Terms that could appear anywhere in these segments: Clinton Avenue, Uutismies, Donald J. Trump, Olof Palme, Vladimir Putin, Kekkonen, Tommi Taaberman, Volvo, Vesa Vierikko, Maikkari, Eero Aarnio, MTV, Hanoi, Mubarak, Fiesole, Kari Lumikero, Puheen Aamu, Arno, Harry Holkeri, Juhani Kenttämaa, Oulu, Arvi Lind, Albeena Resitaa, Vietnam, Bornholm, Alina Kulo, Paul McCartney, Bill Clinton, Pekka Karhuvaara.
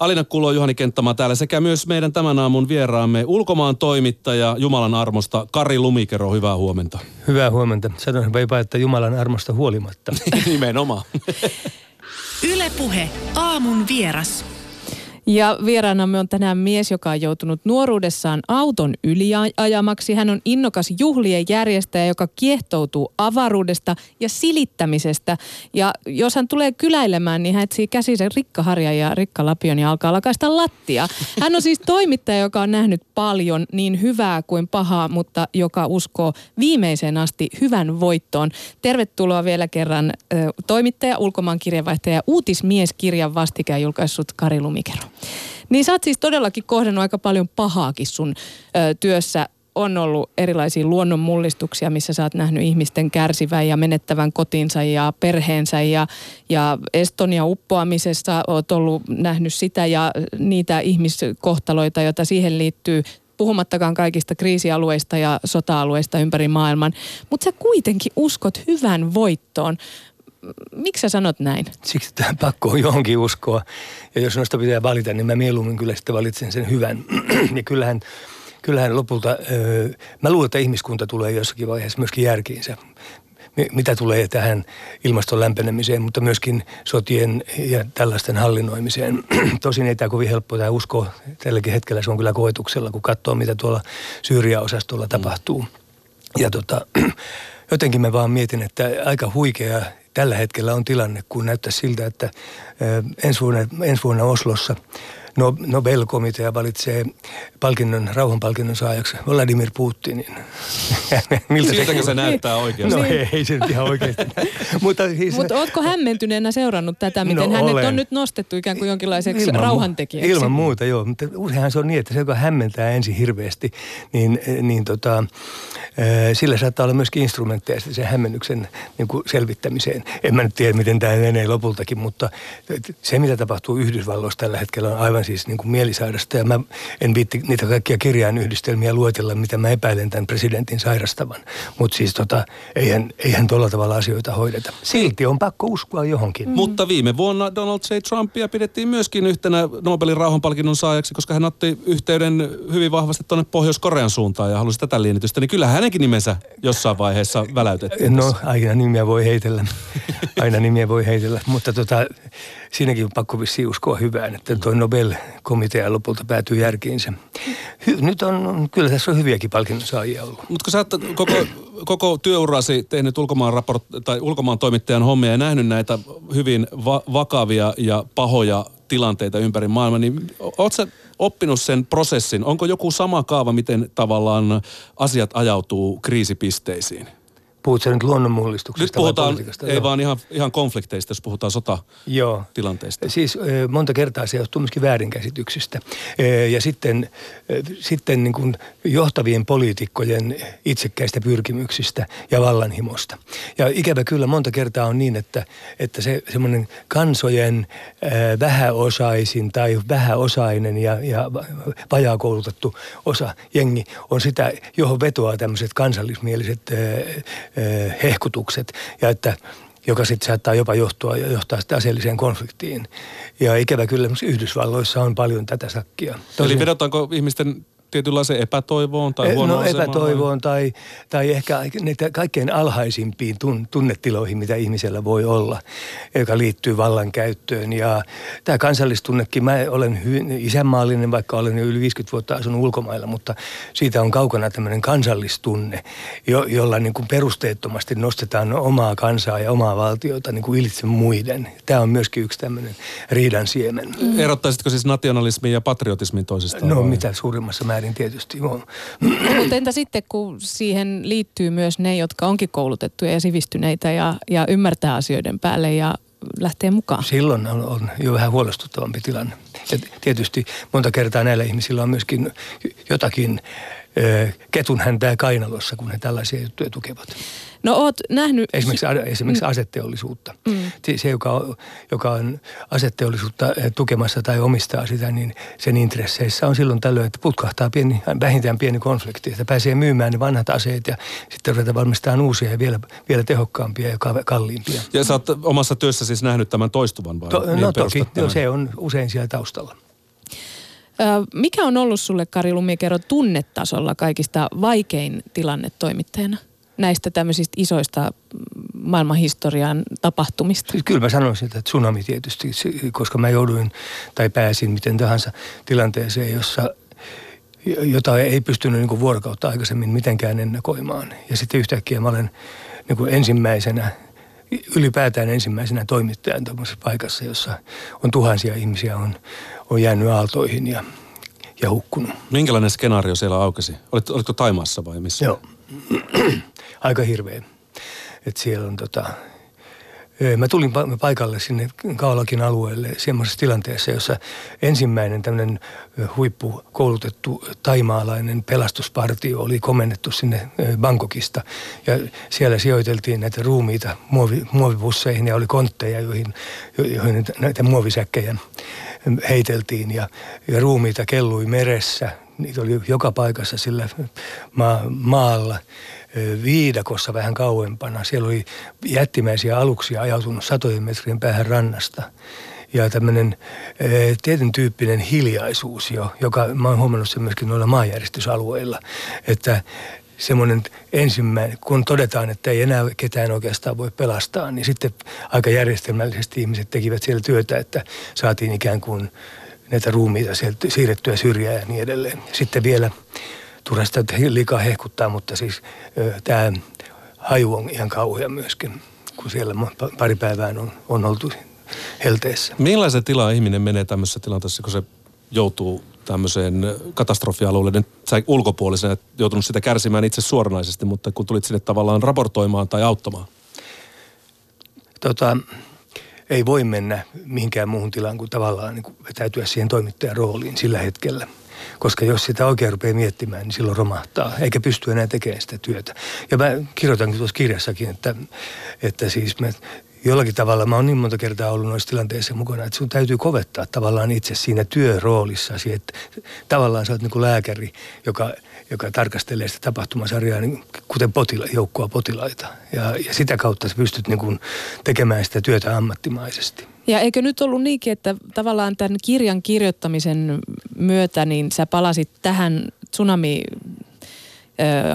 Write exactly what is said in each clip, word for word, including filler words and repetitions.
Alina Kulo, Juhani Kenttämaa täällä sekä myös meidän tämän aamun vieraamme ulkomaan toimittaja Jumalan armosta Kari Lumikero. Hyvää huomenta. Hyvää huomenta. Sanoin jopa, että Jumalan armosta huolimatta. Nimenomaan. Yle Puhe, aamun vieras. Ja vieraanamme on tänään mies, joka on joutunut nuoruudessaan auton yliajamaksi. Hän on innokas juhlien järjestäjä, joka kiehtoutuu avaruudesta ja silittämisestä. Ja jos hän tulee kyläilemään, niin hän etsii käsinsä rikkaharjan ja rikkalapion ja alkaa lakaista lattia. Hän on siis toimittaja, joka on nähnyt paljon niin hyvää kuin pahaa, mutta joka uskoo viimeiseen asti hyvän voittoon. Tervetuloa vielä kerran äh, toimittaja, ulkomaan kirjeenvaihtaja ja Uutismies-kirjan vastikään julkaissut Kari Lumikero. Niin sä oot siis todellakin kohdannut aika paljon pahaakin sun ö, työssä. On ollut erilaisia luonnonmullistuksia, missä sä oot nähnyt ihmisten kärsivän ja menettävän kotinsa ja perheensä. Ja, ja Estonia uppoamisessa oot ollut nähnyt sitä ja niitä ihmiskohtaloita, joita siihen liittyy, puhumattakaan kaikista kriisialueista ja sota-alueista ympäri maailman. Mutta sä kuitenkin uskot hyvän voittoon. Miksi sä sanot näin? Siksi, että on pakko johonkin uskoa. Ja jos noista pitää valita, niin mä mieluummin kyllä sitten valitsen sen hyvän. Ja kyllähän, kyllähän lopulta, öö, mä luulen, että ihmiskunta tulee jossakin vaiheessa myöskin järkiinsä. Mitä tulee tähän ilmaston lämpenemiseen, mutta myöskin sotien ja tällaisten hallinnoimiseen. Tosin ei tämä kovin helppoa tämä uskoa. Tälläkin hetkellä se on kyllä koetuksella, kun katsoo, mitä tuolla Syyria-osastolla tapahtuu. Ja tota, jotenkin mä vaan mietin, että aika huikea tällä hetkellä on tilanne, kun näyttää siltä, että ensi vuonna, ensi vuonna Oslossa Nobel-komitea valitsee palkinnon, rauhanpalkinnon saajaksi Vladimir Putinin. Miltä Siltäkö se, se näyttää oikeasti? No ei, ei se nyt ihan oikeasti. Mutta siis, Mut ootko hämmentyneenä seurannut tätä, miten no, hänet olen. on nyt nostettu ikään kuin jonkinlaiseksi ilman rauhantekijäksi? Mu- ilman muuta, joo. Mutta useinhan se on niin, että se, joka hämmentää ensin hirveästi, niin, niin tota, sillä saattaa olla myöskin instrumentteja sen hämmennyksen niin kuin selvittämiseen. En mä nyt tiedä, miten tämä menee lopultakin, mutta se, mitä tapahtuu Yhdysvalloissa tällä hetkellä, on aivan siis niin kuin mielisairasta, ja mä en viitti niitä kaikkia kirjaan yhdistelmiä luetella, mitä mä epäilen tämän presidentin sairastavan. Mutta siis tota, eihän, eihän tuolla tavalla asioita hoideta. Silti on pakko uskoa johonkin. Mm. Mutta viime vuonna Donald J. Trumpia pidettiin myöskin yhtenä Nobelin rauhanpalkinnon saajaksi, koska hän otti yhteyden hyvin vahvasti tuonne Pohjois-Korean suuntaan ja halusi tätä liennitystä. Niin kyllä hänenkin nimensä jossain vaiheessa väläytettiin. No aina nimiä voi heitellä. Aina nimiä voi heitellä. Mutta tota, siinäkin on pakko vissiin uskoa hyvään, että tuo Nobel-komitea lopulta päätyy järkiinsä. Hy- nyt on, kyllä tässä on hyviäkin palkinnonsaajia ollut. Mutta kun sä oot koko, koko työurasi tehnyt ulkomaan, raport- tai ulkomaan toimittajan hommia ja nähnyt näitä hyvin va- vakavia ja pahoja tilanteita ympäri maailmaa, niin oot sä oppinut sen prosessin? Onko joku sama kaava, miten tavallaan asiat ajautuu kriisipisteisiin? Puhutko nyt luonnonmullistuksesta vai politiikasta? Nyt puhutaan, ei vaan ihan, ihan konflikteista, jos puhutaan sotatilanteista. Joo, siis monta kertaa se johtuu myöskin väärinkäsityksistä. Ja sitten, sitten niin kuin johtavien poliitikkojen itsekkäistä pyrkimyksistä ja vallanhimosta. Ja ikävä kyllä monta kertaa on niin, että, että se semmoinen kansojen vähäosaisin tai vähäosainen ja, ja vajaa koulutettu osa jengi on sitä, johon vetoaa tämmöiset kansallismieliset hehkutukset, ja että, joka sitten saattaa jopa johtua, johtaa sitten aseelliseen konfliktiin. Ja ikävä kyllä Yhdysvalloissa on paljon tätä sakkia. Tosin, eli vedotaanko ihmisten tietynlaiseen epätoivoon tai huonoon asemaan? No epätoivoon tai, tai ehkä kaikkein alhaisimpiin tunnetiloihin, mitä ihmisellä voi olla, joka liittyy vallankäyttöön. Ja tämä kansallistunnekin, mä olen hyvin isänmaallinen, vaikka olen jo yli viisikymmentä vuotta asunut ulkomailla, mutta siitä on kaukana tämmöinen kansallistunne, jo, jolla niin kuin perusteettomasti nostetaan omaa kansaa ja omaa valtiota niin kuin ylitse muiden. Tämä on myöskin yksi tämmöinen riidan siemen. Mm. Erottaisitko siis nationalismin ja patriotismin toisistaan? No vai? Mitä suurimmassa määrin. Tietysti on. Mutta entä sitten, kun siihen liittyy myös ne, jotka onkin koulutettuja ja sivistyneitä ja, ja ymmärtää asioiden päälle ja lähtee mukaan? Silloin on, on jo vähän huolestuttavampi tilanne. Ja tietysti monta kertaa näillä ihmisillä on myöskin jotakin ketun häntää kainalossa, kun he tällaisia juttuja tukevat. No oot nähnyt... Esimerkiksi, esimerkiksi aseteollisuutta. Mm. Se, joka on, joka on aseteollisuutta tukemassa tai omistaa sitä, niin sen intresseissä on silloin tällöin, että putkahtaa pieni, vähintään pieni konflikti, että pääsee myymään ne vanhat aseet ja sitten ruvetaan valmistamaan uusia ja vielä, vielä tehokkaampia ja kalliimpia. Ja sä oot omassa työssä siis nähnyt tämän toistuvan vai? To, no toki, no, se on usein siellä taustalla. Mikä on ollut sulle, Kari Lumikero, tunnetasolla kaikista vaikein tilanne toimittajana näistä tämmöisistä isoista maailmanhistorian tapahtumista? Kyllä mä sanoisin, että tsunami tietysti, koska mä jouduin tai pääsin miten tahansa tilanteeseen, jossa jota ei pystynyt niin kuin vuorokautta aikaisemmin mitenkään ennakoimaan. Ja sitten yhtäkkiä mä olen niin kuin ensimmäisenä, ylipäätään ensimmäisenä toimittajan tuollaisessa paikassa, jossa on tuhansia ihmisiä on, on jäänyt aaltoihin ja, ja hukkunut. Minkälainen skenaario siellä aukesi? Olit, olitko Thaimaassa vai missä? Joo. Aika hirveä. Että siellä on tota... Mä tulin paikalle sinne Kaolakin alueelle semmoisessa tilanteessa, jossa ensimmäinen tämmöinen huippukoulutettu taimaalainen pelastuspartio oli komennettu sinne Bangkokista. Ja siellä sijoiteltiin näitä ruumiita muovi, muovibusseihin ja oli kontteja, joihin, joihin näitä muovisäkkejä heiteltiin ja, ja ruumiita kellui meressä. Niitä oli joka paikassa sillä ma- maalla. Viidakossa vähän kauempana. Siellä oli jättimäisiä aluksia ajautunut satojen metrien päähän rannasta. Ja tämmöinen tietyn tyyppinen hiljaisuus jo, joka mä oon huomannut sen myöskin noilla maanjäristysalueilla, että semmoinen ensimmäinen, kun todetaan, että ei enää ketään oikeastaan voi pelastaa, niin sitten aika järjestelmällisesti ihmiset tekivät siellä työtä, että saatiin ikään kuin näitä ruumiita sieltä siirrettyä syrjään ja niin edelleen. Sitten vielä turha sitä liikaa hehkuttaa, mutta siis tämä haju on ihan kauhea myöskin, kun siellä pari päivään on, on oltu helteessä. Millaisen tilaan ihminen menee tämmöisessä tilanteessa, kun se joutuu tämmöiseen katastrofialueelle? Sä ulkopuolisena et joutunut sitä kärsimään itse suoranaisesti, mutta kun tulit sinne tavallaan raportoimaan tai auttamaan? Tota... Ei voi mennä mihinkään muuhun tilaan kuin tavallaan niin kuin vetäytyä siihen toimittajan rooliin sillä hetkellä. Koska jos sitä oikein rupeaa miettimään, niin silloin romahtaa, eikä pysty enää tekemään sitä työtä. Ja mä kirjoitankin tuossa kirjassakin, että, että siis mä, jollakin tavalla mä oon niin monta kertaa ollut noissa tilanteissa mukana, että sun täytyy kovettaa tavallaan itse siinä työroolissasi. Että tavallaan sä oot niin kuin lääkäri, joka, joka tarkastelee sitä tapahtumasarjaa, niin kuten potila, joukkoa potilaita. Ja, ja sitä kautta sä pystyt niin kuin tekemään sitä työtä ammattimaisesti. Ja eikö nyt ollut niinkin, että tavallaan tämän kirjan kirjoittamisen myötä, niin sä palasit tähän tsunami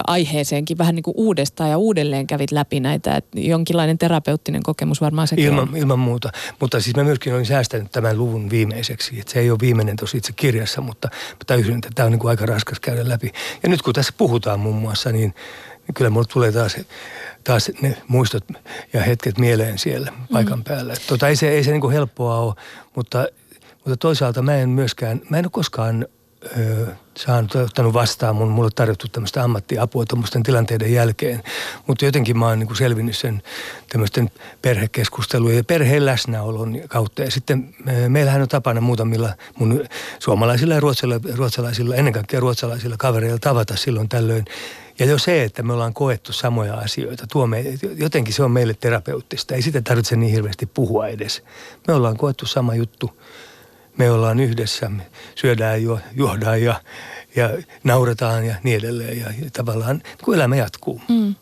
aiheeseenkin vähän niin kuin uudestaan ja uudelleen kävit läpi näitä, että jonkinlainen terapeuttinen kokemus varmaan sekin ilman, on. Ilman muuta, mutta siis mä myöskin olin säästänyt tämän luvun viimeiseksi, että se ei ole viimeinen tosi itse kirjassa, mutta täysin, että tämä on niin kuin aika raskas käydä läpi. Ja nyt kun tässä puhutaan muun muassa, niin kyllä mulle tulee taas, taas ne muistot ja hetket mieleen siellä paikan mm. päällä. Tota, ei se, ei se niin kuin helppoa ole, mutta, mutta toisaalta mä en myöskään, mä en ole koskaan saanut, ottanut vastaan mun, mulle tarjottu tämmöistä ammattiapua tämmöisten tilanteiden jälkeen. Mutta jotenkin mä oon niin kuin selvinnyt sen tämmöisten perhekeskustelujen ja perheen läsnäolon kautta. Ja sitten meillähän on tapana muutamilla mun suomalaisilla ja ruotsalaisilla, ruotsalaisilla ennen kaikkea ruotsalaisilla kavereilla tavata silloin tällöin. Ja jo se, että me ollaan koettu samoja asioita, tuo me, jotenkin se on meille terapeuttista. Ei sitä tarvitse niin hirveästi puhua edes. Me ollaan koettu sama juttu. Me ollaan yhdessä, me syödään, ju- juodaan ja, ja naurataan ja niin edelleen ja, ja tavallaan kun elämä jatkuu. Mm.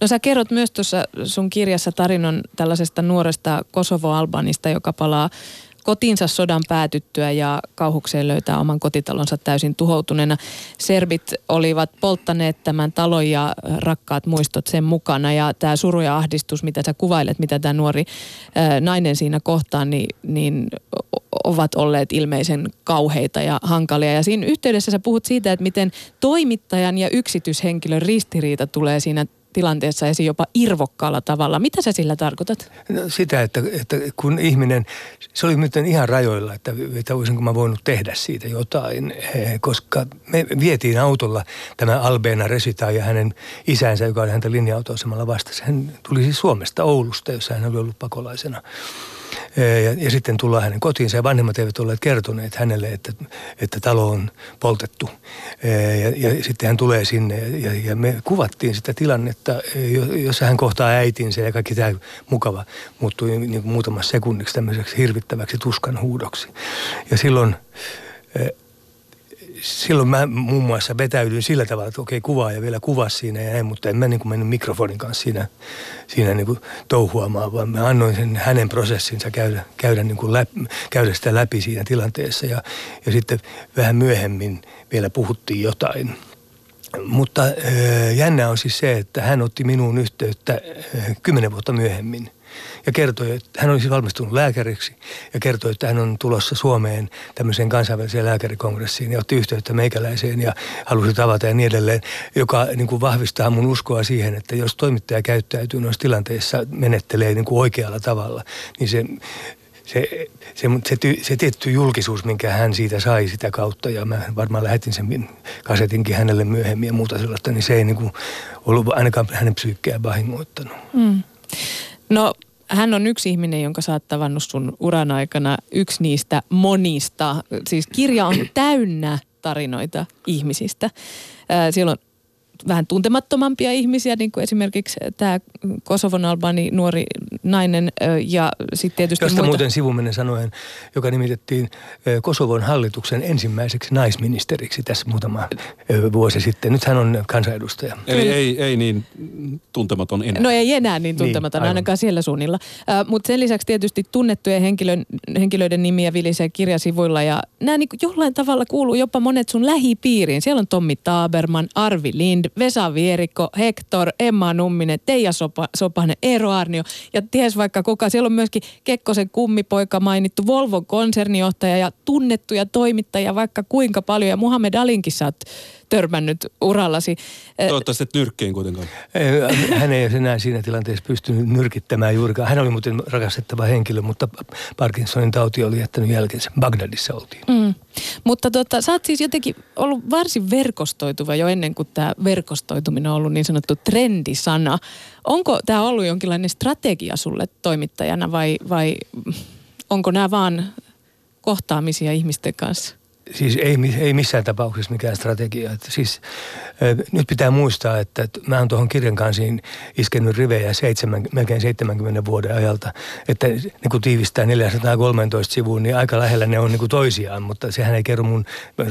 No sä kerrot myös tuossa sun kirjassa tarinan tällaisesta nuoresta Kosovo-albanista, joka palaa kotiinsa sodan päätyttyä ja kauhukseen löytää oman kotitalonsa täysin tuhoutuneena. Serbit olivat polttaneet tämän talon ja rakkaat muistot sen mukana. Ja tämä suru ja ahdistus, mitä sä kuvailet, mitä tämä nuori ää, nainen siinä kohtaa, niin, niin ovat olleet ilmeisen kauheita ja hankalia. Ja siinä yhteydessä sä puhut siitä, että miten toimittajan ja yksityishenkilön ristiriita tulee siinä tilanteessa esiin jopa irvokkaalla tavalla. Mitä sä sillä tarkoitat? No sitä, että, että kun ihminen, se oli nyt ihan rajoilla, että, että olisinko mä voinut tehdä siitä jotain, koska me vietiin autolla tämä Albeena Resitaa ja hänen isänsä, joka oli häntä linja-autoasemalla vastassa. Hän tuli siis Suomesta, Oulusta, jossa hän oli ollut pakolaisena. Ja, ja sitten tullaan hänen kotiinsa ja vanhemmat eivät olleet kertoneet hänelle, että, että talo on poltettu. Ja, ja sitten hän tulee sinne ja, ja me kuvattiin sitä tilannetta, jossa hän kohtaa äitinsä ja kaikki tämä mukava muuttui niin kuin muutamassa sekunniksi tämmöiseksi hirvittäväksi tuskan huudoksi. Ja silloin... Silloin mä muun muassa vetäydyin sillä tavalla, että okei, kuvaa ja vielä kuvaa siinä ja näin, mutta en mä niin kuin mennyt mikrofonin kanssa siinä, siinä niin kuin touhuamaan, vaan mä annoin sen hänen prosessinsa käydä, käydä, niin kuin läpi, käydä sitä läpi siinä tilanteessa. Ja, ja sitten vähän myöhemmin vielä puhuttiin jotain. Mutta äh, jännä on siis se, että hän otti minuun yhteyttä kymmenen äh, vuotta myöhemmin. Ja kertoi, että hän olisi valmistunut lääkäriksi ja kertoi, että hän on tulossa Suomeen tämmöiseen kansainväliseen lääkärikongressiin ja otti yhteyttä meikäläiseen ja halusi tavata ja niin edelleen, joka niin kuin vahvistaa mun uskoa siihen, että jos toimittaja käyttäytyy noissa tilanteissa, menettelee niin kuin oikealla tavalla, niin se... Se, se, se, ty, se tietty julkisuus, minkä hän siitä sai sitä kautta, ja mä varmaan lähetin sen kasetinkin hänelle myöhemmin ja muuta sellaista, niin se ei niin kuin ollut ainakaan hänen psyykkää vahingoittanut. Mm. No, hän on yksi ihminen, jonka sä oot tavannut sun uran aikana, yksi niistä monista. Siis kirja on täynnä tarinoita ihmisistä. Siellä on vähän tuntemattomampia ihmisiä, niin kuin esimerkiksi tämä Kosovon albaani nuori nainen ja sitten tietysti josta muuta. Muuten sivumennen sanoen, joka nimitettiin Kosovon hallituksen ensimmäiseksi naisministeriksi tässä muutama vuosi sitten. Nyt hän on kansanedustaja. Eli ei, ei niin tuntematon enää. No ei enää niin tuntematon, niin, ainakaan siellä suunnilla. Mutta sen lisäksi tietysti tunnettujen henkilön, henkilöiden nimiä vilisee kirjasivuilla ja nämä niin jollain tavalla kuuluu jopa monet sun lähipiiriin. Siellä on Tommi Taaberman, Arvi Lind, Vesa Vierikko, Hector, Emma Numminen, Teija Sopa, Sopanen, Eero Aarnio ja ties vaikka kuka. Siellä on myöskin Kekkosen kummipoika mainittu, Volvon konsernijohtaja ja tunnettuja toimittajia vaikka kuinka paljon. Ja Muhammed Alinkin sä oot törmännyt urallasi. Toivottavasti et nyrkkiin kuitenkaan. Hän ei ole enää siinä tilanteessa pystynyt nyrkittämään juurikaan. Hän oli muuten rakastettava henkilö, mutta Parkinsonin tauti oli jättänyt jälkensä. Bagdadissa oltiin. Mm. Mutta tota, sä oot siis jotenkin ollut varsin verkostoituva jo ennen kuin tämä verkostoituminen on ollut niin sanottu trendisana. Onko tämä ollut jonkinlainen strategia sulle toimittajana vai, vai onko nämä vaan kohtaamisia ihmisten kanssa? Siis ei, ei missään tapauksessa mikään strategia. Että siis, äh, nyt pitää muistaa, että, että mä oon tuohon kirjan kansiin iskenyt rivejä seitsemän, melkein seitsemänkymmenen vuoden ajalta. Että niin kun tiivistää neljäsataakolmetoista sivuun, niin aika lähellä ne on niin kun toisiaan, mutta sehän ei kerro mun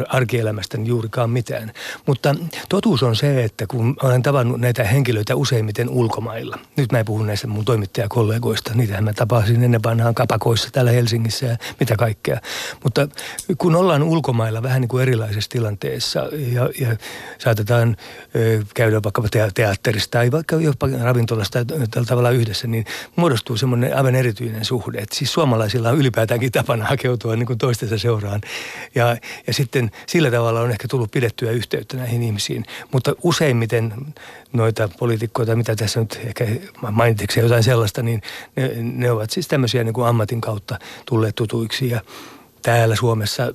arkielämästäni juurikaan mitään. Mutta totuus on se, että kun olen tavannut näitä henkilöitä useimmiten ulkomailla. Nyt mä en puhu näistä mun toimittajakollegoista. Niitähän mä tapasin ennen vanhaan kapakoissa täällä Helsingissä ja mitä kaikkea. Mutta kun ollaan ulkomailla, ulkomailla vähän niin kuin erilaisessa tilanteessa ja, ja saatetaan ö, käydä vaikka teatterista tai vaikka jopa ravintolasta tällä tavalla yhdessä, niin muodostuu semmoinen aivan erityinen suhde. Et siis suomalaisilla on ylipäätäänkin tapana hakeutua niin kuin toistensa seuraan ja, ja sitten sillä tavalla on ehkä tullut pidettyä yhteyttä näihin ihmisiin, mutta useimmiten noita poliitikkoita, mitä tässä nyt ehkä mainitseksi jotain sellaista, niin ne, ne ovat siis tämmöisiä niin kuin ammatin kautta tulleet tutuiksi ja täällä Suomessa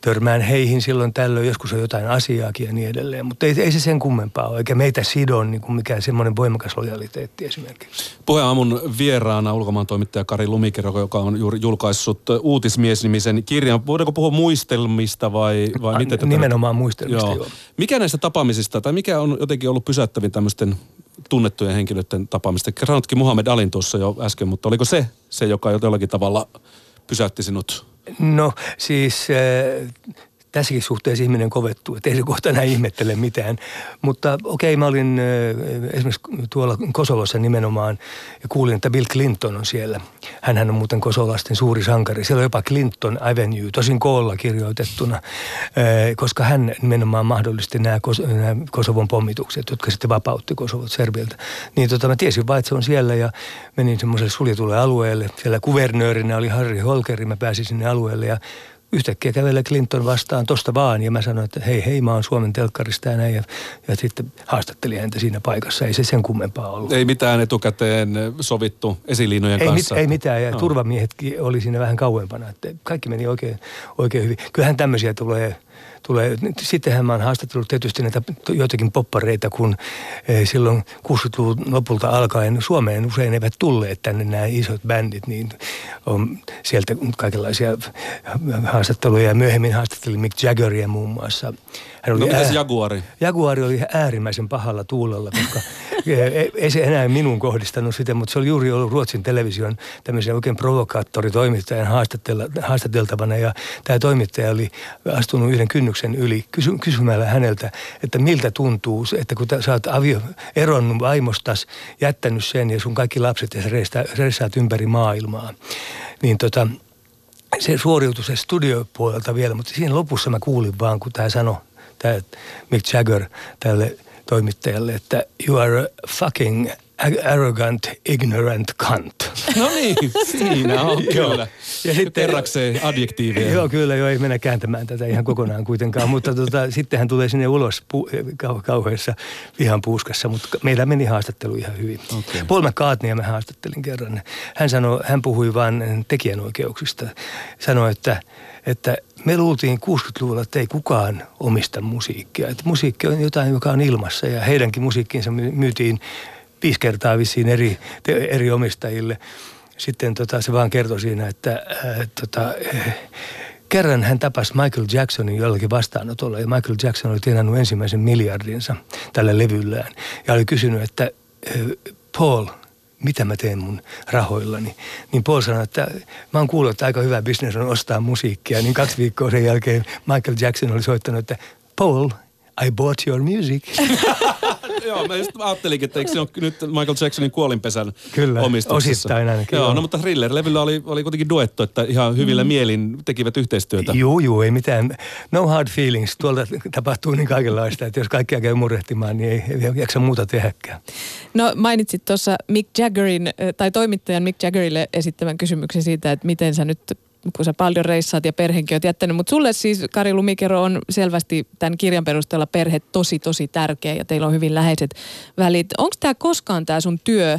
törmään heihin silloin tällöin, joskus on jotain asiaakin ja niin edelleen. Mutta ei, ei se sen kummempaa ole, eikä meitä sido niin kuin mikään semmoinen voimakas lojaliteetti esimerkiksi. Puheen Aamun vieraana ulkomaan toimittaja Kari Lumikero, joka on juuri julkaissut Uutismies-nimisen kirjan. Voidaanko puhua muistelmista vai, vai miten? Tätä... Nimenomaan muistelmista, joo. joo. Mikä näistä tapaamisista, tai mikä on jotenkin ollut pysäyttävin tämmöisten tunnettujen henkilöiden tapaamista? Sanotkin Muhammed Alin tuossa jo äsken, mutta oliko se se, joka jollakin tavalla pysäytti sinut? No siis äh, tässäkin suhteessa ihminen kovettuu, että ei se kohta enää ihmettele mitään. Mutta okei, okay, mä olin äh, esimerkiksi tuolla Kosovossa nimenomaan ja kuulin, että Bill Clinton on siellä. Hänhän on muuten kosovalaisten suuri sankari. Siellä on jopa Clinton Avenue, tosin koolla kirjoitettuna, äh, koska hän nimenomaan mahdollisti nämä Kos- Kosovon pommitukset, jotka sitten vapautti Kosovot Serbialta. Niin tota, mä tiesin vaan, että se on siellä ja menin semmoiselle suljetulle alueelle. Siellä kuvernöörinä oli Harry Holkeri, mä pääsin sinne alueelle ja yhtäkkiä kävelee Clinton vastaan tosta vaan ja mä sanoin, että hei, hei, mä oon Suomen telkkarista ja näin. Ja, ja sitten haastattelin häntä siinä paikassa. Ei se sen kummempaa ollut. Ei mitään etukäteen sovittu esiliinojen ei kanssa. Mit, ei mitään ja no. Turvamiehetkin oli siinä vähän kauempana. Että kaikki meni oikein, oikein hyvin. Kyllähän tämmöisiä tulee tulee. Sittenhän mä oon haastatellut tietysti näitä joitakin poppareita, kun silloin kuusikymmentäluvun lopulta alkaen Suomeen usein eivät tulleet tänne nämä isot bändit, niin on sieltä kaikenlaisia haastatteluja. Ja myöhemmin haastattelin Mick Jaggeria muun muassa. Hän oli no mitäs ää... Jaguari? Jaguari oli äärimmäisen pahalla tuulella, koska ei, ei se enää minun kohdistanut sitä, mutta se oli juuri ollut Ruotsin television tämmöisen oikein provokaattoritoimittajan haastateltavana, ja tämä toimittaja oli astunut yhden kynnyksen yli kysy, kysymällä häneltä, että miltä tuntuu, että kun sä oot avio, eronnut vaimostas, jättänyt sen ja sun kaikki lapset ja sä reissaat ympäri maailmaa, niin tota... Se suoriutui se studiopuolelta vielä, mutta siinä lopussa mä kuulin vaan, kun tämä sanoi, tämä Mick Jagger tälle toimittajalle, että you are a fucking arrogant, ignorant cunt. No niin, siinä on kyllä. Ja sitten, terrakseen adjektiiveja. Joo, kyllä, joo, ei mennä kääntämään tätä ihan kokonaan kuitenkaan, mutta tota, sitten hän tulee sinne ulos pu- kauheessa vihan puuskassa, mutta meillä meni haastattelu ihan hyvin. Okay. Paul McCartneya mä haastattelin kerran. Hän sanoi, hän puhui vaan tekijänoikeuksista. Sanoi, että, että me luultiin kuusikymmentäluvulla, että ei kukaan omista musiikkia. Että musiikki on jotain, joka on ilmassa, ja heidänkin musiikkiinsa myytiin viisi kertaa vissiin eri, eri omistajille. Sitten tota, se vaan kertoi siinä, että ää, tota, ää, kerran hän tapasi Michael Jacksonin jollakin vastaanotolla. Ja Michael Jackson oli tienannut ensimmäisen miljardinsa tällä levyllään. Ja oli kysynyt, että ää, Paul, mitä mä teen mun rahoillani? Niin Paul sanoi, että mä oon kuullut, että aika hyvä bisnes on ostaa musiikkia. Niin kaksi viikkoa sen jälkeen Michael Jackson oli soittanut, että Paul, I bought your music. Joo, mä just ajattelinkin, että eikö se ole nyt Michael Jacksonin kuolinpesän kyllä, omistuksessa. Kyllä, osittain ainakin. Joo, on. No mutta Thriller-levyllä oli, oli kuitenkin duetto, että ihan hyvillä mm. mielin tekivät yhteistyötä. Joo, joo, ei mitään. No hard feelings. Tuolta tapahtuu niin kaikenlaista, että jos kaikkia käy murehtimaan, niin ei, ei, ei jaksa muuta tehdäkään. No mainitsit tuossa Mick Jaggerin, tai toimittajan Mick Jaggerille esittävän kysymyksen siitä, että miten sä nyt, kun sä paljon reissaat ja perheenkin oot jättänyt, mutta sulle siis Kari Lumikero on selvästi tämän kirjan perusteella perhe tosi tosi tärkeä ja teillä on hyvin läheiset välit. Onko tämä koskaan tämä sun työ,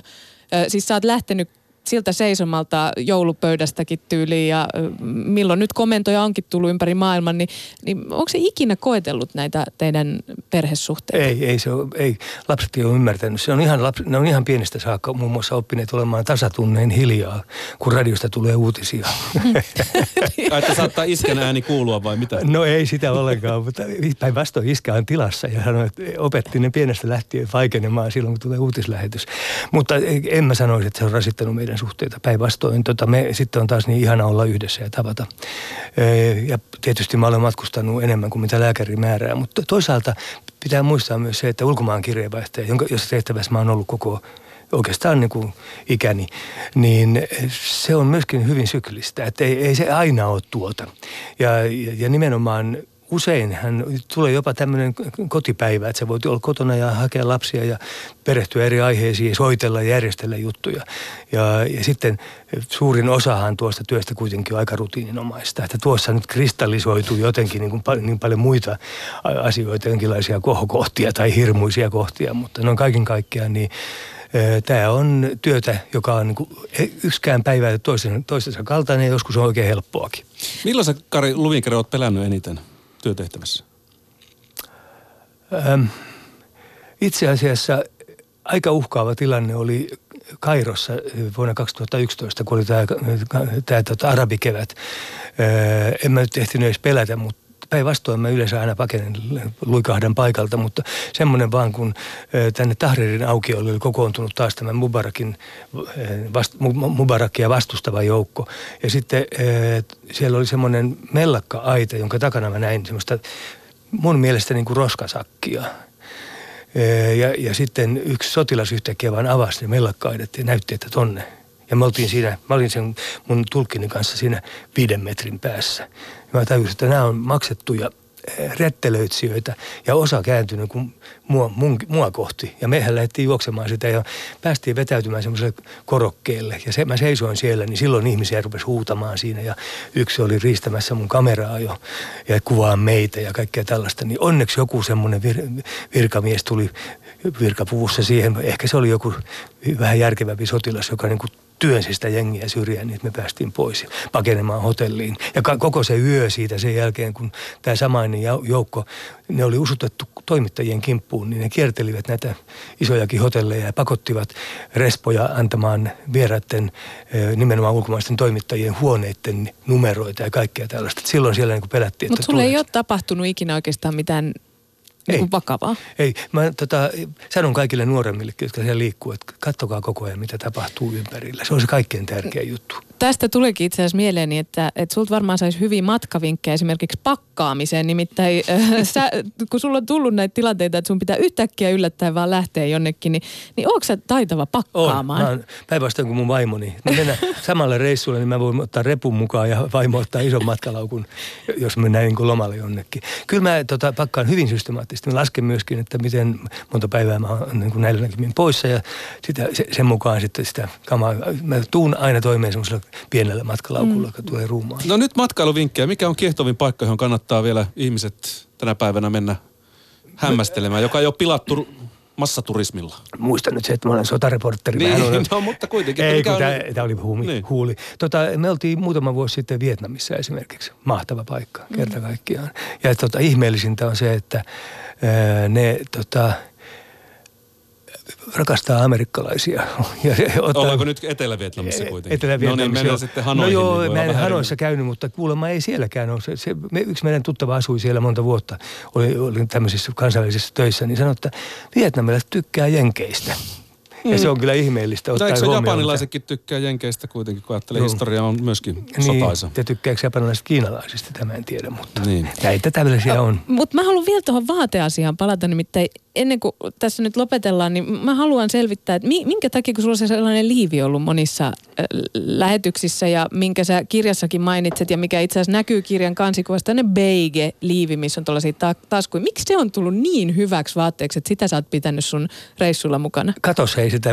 siis sä oot lähtenyt siltä seisomalta joulupöydästäkin tyyliin ja milloin nyt komentoja onkin tullut ympäri maailman, niin, niin onko se ikinä koetellut näitä teidän perhesuhteita? Ei, ei se ole, ei. Lapset ei ole ymmärtänyt. Se on ihan, ne on ihan pienestä saakka muun muassa oppineet olemaan tasatunneen hiljaa, kun radiosta tulee uutisia. Että saattaa iskän ääni kuulua vai mitä? No ei sitä ollenkaan, mutta päinvastoin iskä on tilassa ja sanoi, että opetti ne pienestä lähtien vaikenemaan silloin, kun tulee uutislähetys. Mutta en mä sanoisi, että se on rasittanut meidän suhteita. Päinvastoin tota, me sitten on taas niin ihana olla yhdessä ja tavata. Ja tietysti mä olen matkustanut enemmän kuin mitä lääkäri määrää, mutta toisaalta pitää muistaa myös se, että ulkomaan kirjeenvaihtaja, jonka, jossa tehtävässä mä oon ollut koko oikeastaan niin kuin ikäni, niin se on myöskin hyvin syklistä, että ei, ei se aina ole tuota. Ja, ja, ja nimenomaan usein hän tulee jopa tämmöinen kotipäivä, että sä voit olla kotona ja hakea lapsia ja perehtyä eri aiheisiin, soitella ja järjestellä juttuja. Ja, ja sitten suurin osahan tuosta työstä kuitenkin on aika rutiininomaista. Että tuossa nyt kristallisoituu jotenkin niin, kuin, niin paljon muita asioita, jonkinlaisia kohokohtia tai hirmuisia kohtia, mutta noin kaiken kaikkiaan niin tämä on työtä, joka on niin yksikään päivä toisen, toistensa kaltainen ja joskus on oikein helppoakin. Milloin sä, Kari Lumikero, oot pelännyt eniten työtehtävässä? Ähm, itse asiassa aika uhkaava tilanne oli Kairossa vuonna kaksituhattayksitoista, kun oli tämä tota, arabikevät. Äh, en mä nyt ehtinyt edes pelätä, mutta päinvastoin mä yleensä aina pakenen, luikahdan paikalta, mutta semmoinen vaan, kun tänne Tahreirin aukiolle oli kokoontunut taas tämä Mubarakin, vast, Mubarakia vastustava joukko. Ja sitten siellä oli semmoinen mellakka-aita, jonka takana mä näin semmoista mun mielestä niin kuin roskasakkia. Ja, ja sitten yksi sotilas yhtäkkiä vaan avasi ne mellakka-aidat ja näytti, että tonne. Ja me oltiin siinä, mä olin sen mun tulkkini kanssa siinä viiden metrin päässä. Ja mä tajusin, että nämä on maksettuja rettelöitsijöitä ja osa kääntynyt kuin mua, mun, mua kohti. Ja mehän lähdettiin juoksemaan sitä ja päästiin vetäytymään semmoiselle korokkeelle. Ja se, mä seisoin siellä, niin silloin ihmisiä rupesi huutamaan siinä ja yksi oli riistämässä mun kameraa jo ja kuvaa meitä ja kaikkea tällaista. Niin onneksi joku semmoinen vir, virkamies tuli virkapuvussa siihen. Ehkä se oli joku vähän järkevämpi sotilas, joka niinku työnsi sitä jengiä syrjään, niin me päästiin pois pakenemaan hotelliin. Ja koko se yö siitä sen jälkeen, kun tämä samainen joukko, ne oli usutettu toimittajien kimppuun, niin ne kiertelivät näitä isojakin hotelleja ja pakottivat respoja antamaan vieraiden, nimenomaan ulkomaisten toimittajien huoneiden numeroita ja kaikkea tällaista. Silloin siellä niin kuin pelättiin, mutta sulle ei ole tapahtunut ikinä oikeastaan mitään niin vakavaa. Ei, mä tota, sanon kaikille nuoremmille, jotka siellä liikkuu, että katsokaa koko ajan, mitä tapahtuu ympärillä. Se on se kaikkein tärkeä juttu. Tästä tuleekin itse asiassa mieleeni, että, että sulta varmaan saisi hyviä matkavinkkejä esimerkiksi pakkaamiseen. Nimittäin äh, sä, kun sulla on tullut näitä tilanteita, että sun pitää yhtäkkiä yllättäen vaan lähteä jonnekin, niin, niin ootko sä taitava pakkaamaan? Oon. Päinvastoin kuin mun vaimoni. Me mennään samalle reissulle, niin mä voin ottaa repun mukaan ja vaimo ottaa ison matkalaukun, jos mennään niin kuin lomalle jonnekin. Kyllä mä tota, pakkaan hyvin systemaattisesti. Mä lasken myöskin, että miten monta päivää mä oon niin kuin näillä näkymin poissa ja sitä, se, sen mukaan sitten sitä kamaa. Mä tuun aina toimeen semmoisella pienellä matkalaukulla, mm. joka tulee ruumaan. No nyt matkailuvinkkejä. Mikä on kiehtovin paikka, johon kannattaa vielä ihmiset tänä päivänä mennä hämmästelemään, joka ei ole pilattu massaturismilla? Muistan nyt se, että mä olen sotareportteri. Niin, olen... no mutta kuitenkin. Ei, kun on... tämä oli huumi, niin. huuli. Tota, me oltiin muutama vuosi sitten Vietnamissa esimerkiksi. Mahtava paikka, kerta mm. kaikkiaan. Ja tota, ihmeellisintä on se, että öö, ne... Tota, rakastaa amerikkalaisia. Ja ottaa... Ollaanko nyt Etelä-Vietnamissa kuitenkin? Etelä-Vietnamissa. No niin, mennään sitten Hanoihin. No joo, niin mä en Hanoissa käynyt, mutta kuulemma ei sielläkään ole. Se, se, me, yksi meidän tuttava asui siellä monta vuotta, oli, oli tämmöisissä kansainvälisissä töissä, niin sanoi, että vietnamilaiset tykkää jenkeistä. Ja se on kyllä ihmeellistä. Ottaa eikö japanilaisetkin tykkää jenkeistä kuitenkin, kun ajattelee, historia on myöskin sotaisa. Niin, ja tykkääkö japanilaiset kiinalaisista, tämä en tiedä, mutta niin. näitä tämmöisiä on. Mutta mä haluan vielä tuohon vaateasiaan palata, nimittäin ennen kuin tässä nyt lopetellaan, niin mä haluan selvittää, että minkä takia, kun sulla on sellainen liivi ollut monissa lähetyksissä ja minkä sä kirjassakin mainitset ja mikä itse asiassa näkyy kirjan kansikuvasta, tämmöinen beige-liivi, missä on tuollaisia taskuja. Miksi se on tullut niin hyväksi vaatteeksi, että sitä sä oot pitänyt sun reissulla mukana? Katos hei sitä,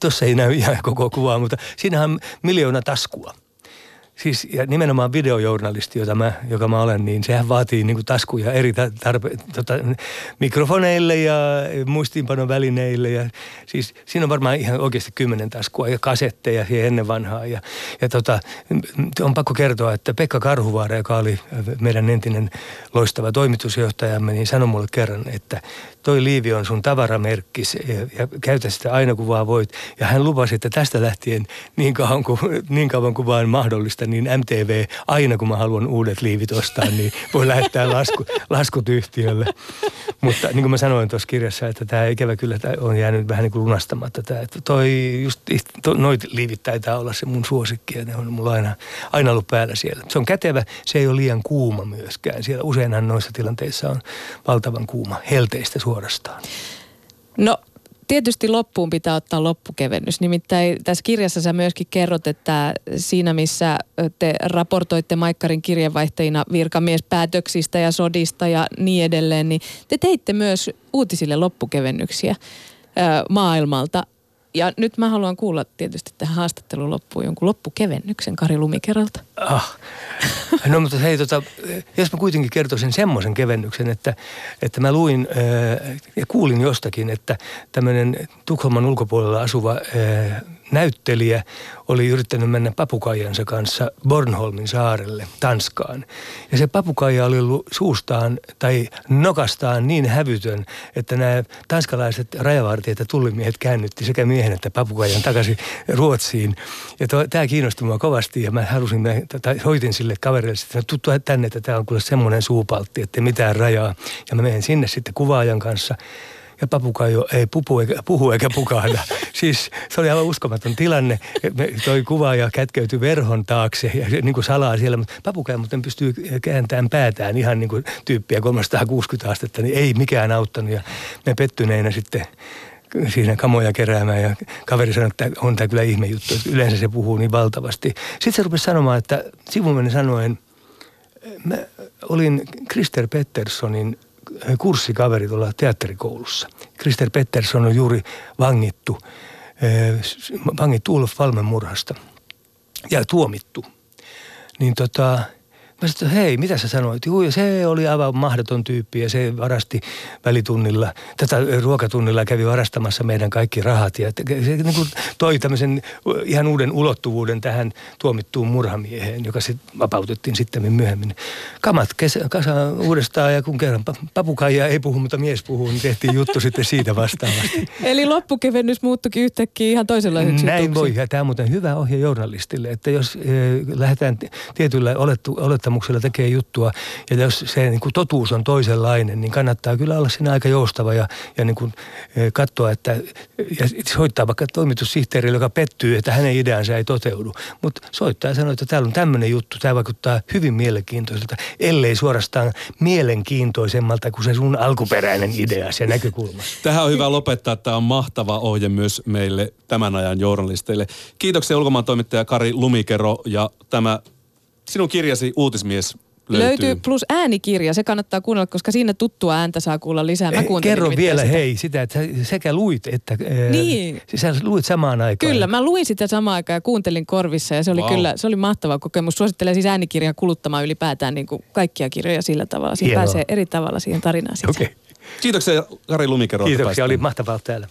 tuossa ei näy ihan koko kuvaa, mutta siinähän on miljoona taskua. Siis ja nimenomaan videojournalisti, jota mä, joka mä olen, niin sehän vaatii niin kuin taskuja eri tarpe- tota, mikrofoneille ja muistiinpanovälineille. Ja, siis siinä on varmaan ihan oikeasti kymmenen taskua ja kasetteja siihen ennen vanhaa. Ja, ja tota, on pakko kertoa, että Pekka Karhuvaara, joka oli meidän entinen loistava toimitusjohtajamme, niin sanoi mulle kerran, että toi liivi on sun tavaramerkki ja, ja käytä sitä aina kun vaan voit. Ja hän lupasi, että tästä lähtien niin kauan kuin, niin kauan kuin vaan mahdollista, niin M T V, aina kun mä haluan uudet liivit ostaa, niin voi lähettää lasku, laskut yhtiölle. Mutta niin kuin mä sanoin tuossa kirjassa, että tämä ikävä kyllä tää on jäänyt vähän niin kuin lunastamatta. Tää. Että toi just, to, noit liivit taitaa olla se mun suosikki ja ne on mulla aina, aina ollut päällä siellä. Se on kätevä, se ei ole liian kuuma myöskään. Siellä useinhan noissa tilanteissa on valtavan kuuma, helteistä suorastaan. No tietysti loppuun pitää ottaa loppukevennys. Nimittäin tässä kirjassa sä myöskin kerrot, että siinä missä te raportoitte Maikkarin kirjeenvaihtajina virkamiespäätöksistä ja sodista ja niin edelleen, niin te teitte myös uutisille loppukevennyksiä ö, maailmalta. Ja nyt mä haluan kuulla tietysti tähän haastattelun loppuun jonkun loppukevennyksen Kari Lumikerolta. Ah. No mutta hei, tota, jos mä kuitenkin kertoisin semmoisen kevennyksen, että, että mä luin äh, ja kuulin jostakin, että tämmöinen Tukholman ulkopuolella asuva äh, näyttelijä oli yrittänyt mennä papukaijansa kanssa Bornholmin saarelle, Tanskaan. Ja se papukaija oli ollut suustaan tai nokastaan niin hävytön, että nämä tanskalaiset rajavartijat ja tullimiehet käännytti sekä miehen että papukaijan takaisin Ruotsiin. Ja to, tämä kiinnosti mua kovasti ja mä halusin, tai hoitin sille kaverille sitten, että tuttua tänne, että tämä on kyllä semmoinen suupaltti, ettei mitään rajaa. Ja mä menen sinne sitten kuvaajan kanssa. Ja papukaija ei pupu eikä, puhu eikä pukahda. Siis se oli aivan uskomaton tilanne. Me, toi kuvaaja kätkeytyi verhon taakse ja niin kuin salaa siellä. Mutta papukaija muuten pystyy kääntämään päätään ihan niin kuin tyyppiä kolmesataakuusikymmentä astetta. Niin ei mikään auttanut ja me pettyneinä sitten siinä kamoja keräämään ja kaveri sanoi, että on tämä kyllä ihme juttu. Yleensä se puhuu niin valtavasti. Sitten se rupesi sanomaan, että sivumennen sanoen, mä olin Christer Petterssonin kurssikaveri tuolla teatterikoulussa. Christer Pettersson on juuri vangittu, vangittu Olof Palmen murhasta ja tuomittu. Niin tota, Mä sanoin, hei, mitä sä sanoit? Juu, ja se oli aivan mahdoton tyyppi ja se varasti välitunnilla, tätä ruokatunnilla kävi varastamassa meidän kaikki rahat. Ja se niin kuin toi tämmöisen ihan uuden ulottuvuuden tähän tuomittuun murhamieheen, joka sit vapautettiin sitten myöhemmin. Kamat kesä, kasa uudestaan ja kun kerran papukaija ei puhu, mutta mies puhuu, niin tehtiin juttu sitten siitä vastaavasti. Eli loppukevennys muuttukin yhtäkkiä ihan toisenlaiseksi. Näin voi, ja tämä on muuten hyvä ohje journalistille, että jos eh, lähdetään tietyllä olettamuksella tekemään juttua, ja jos se niin kuin totuus on toisenlainen, niin kannattaa kyllä olla siinä aika joustava ja, ja niin kuin, eh, katsoa, että ja soittaa vaikka toimitussihteerille, joka pettyy, että hänen ideansa ei toteudu. Mutta soittaa ja sanoo, että täällä on tämmöinen juttu, tämä vaikuttaa hyvin mielenkiintoiselta, ellei suorastaan mielenkiintoisemmalta kuin se sun alkuperäinen ideasi ja näkökulma. Tähän on hyvä lopettaa. Tämä on mahtava ohje myös meille tämän ajan journalisteille. Kiitoksia ulkomaan toimittaja Kari Lumikero ja tämä sinun kirjasi Uutismies löytyy. Löytyy plus äänikirja, se kannattaa kuunnella, koska siinä tuttua ääntä saa kuulla lisää. Mä Kerro vielä sitä. hei sitä, että sekä luit että... Niin. Siis sä luit samaan aikaan. Kyllä, mä luin sitä samaan aikaan ja kuuntelin korvissa ja se oli wow. kyllä, se oli mahtava kokemus. Suosittelen siis äänikirjaa kuluttamaan ylipäätään niin kuin kaikkia kirjoja sillä tavalla. Siinä pääsee eri tavalla siihen tarinaan sisään. Okay. Kiitoksia Kari Lumikero. Kiitoksia, oli mahtavaa täällä.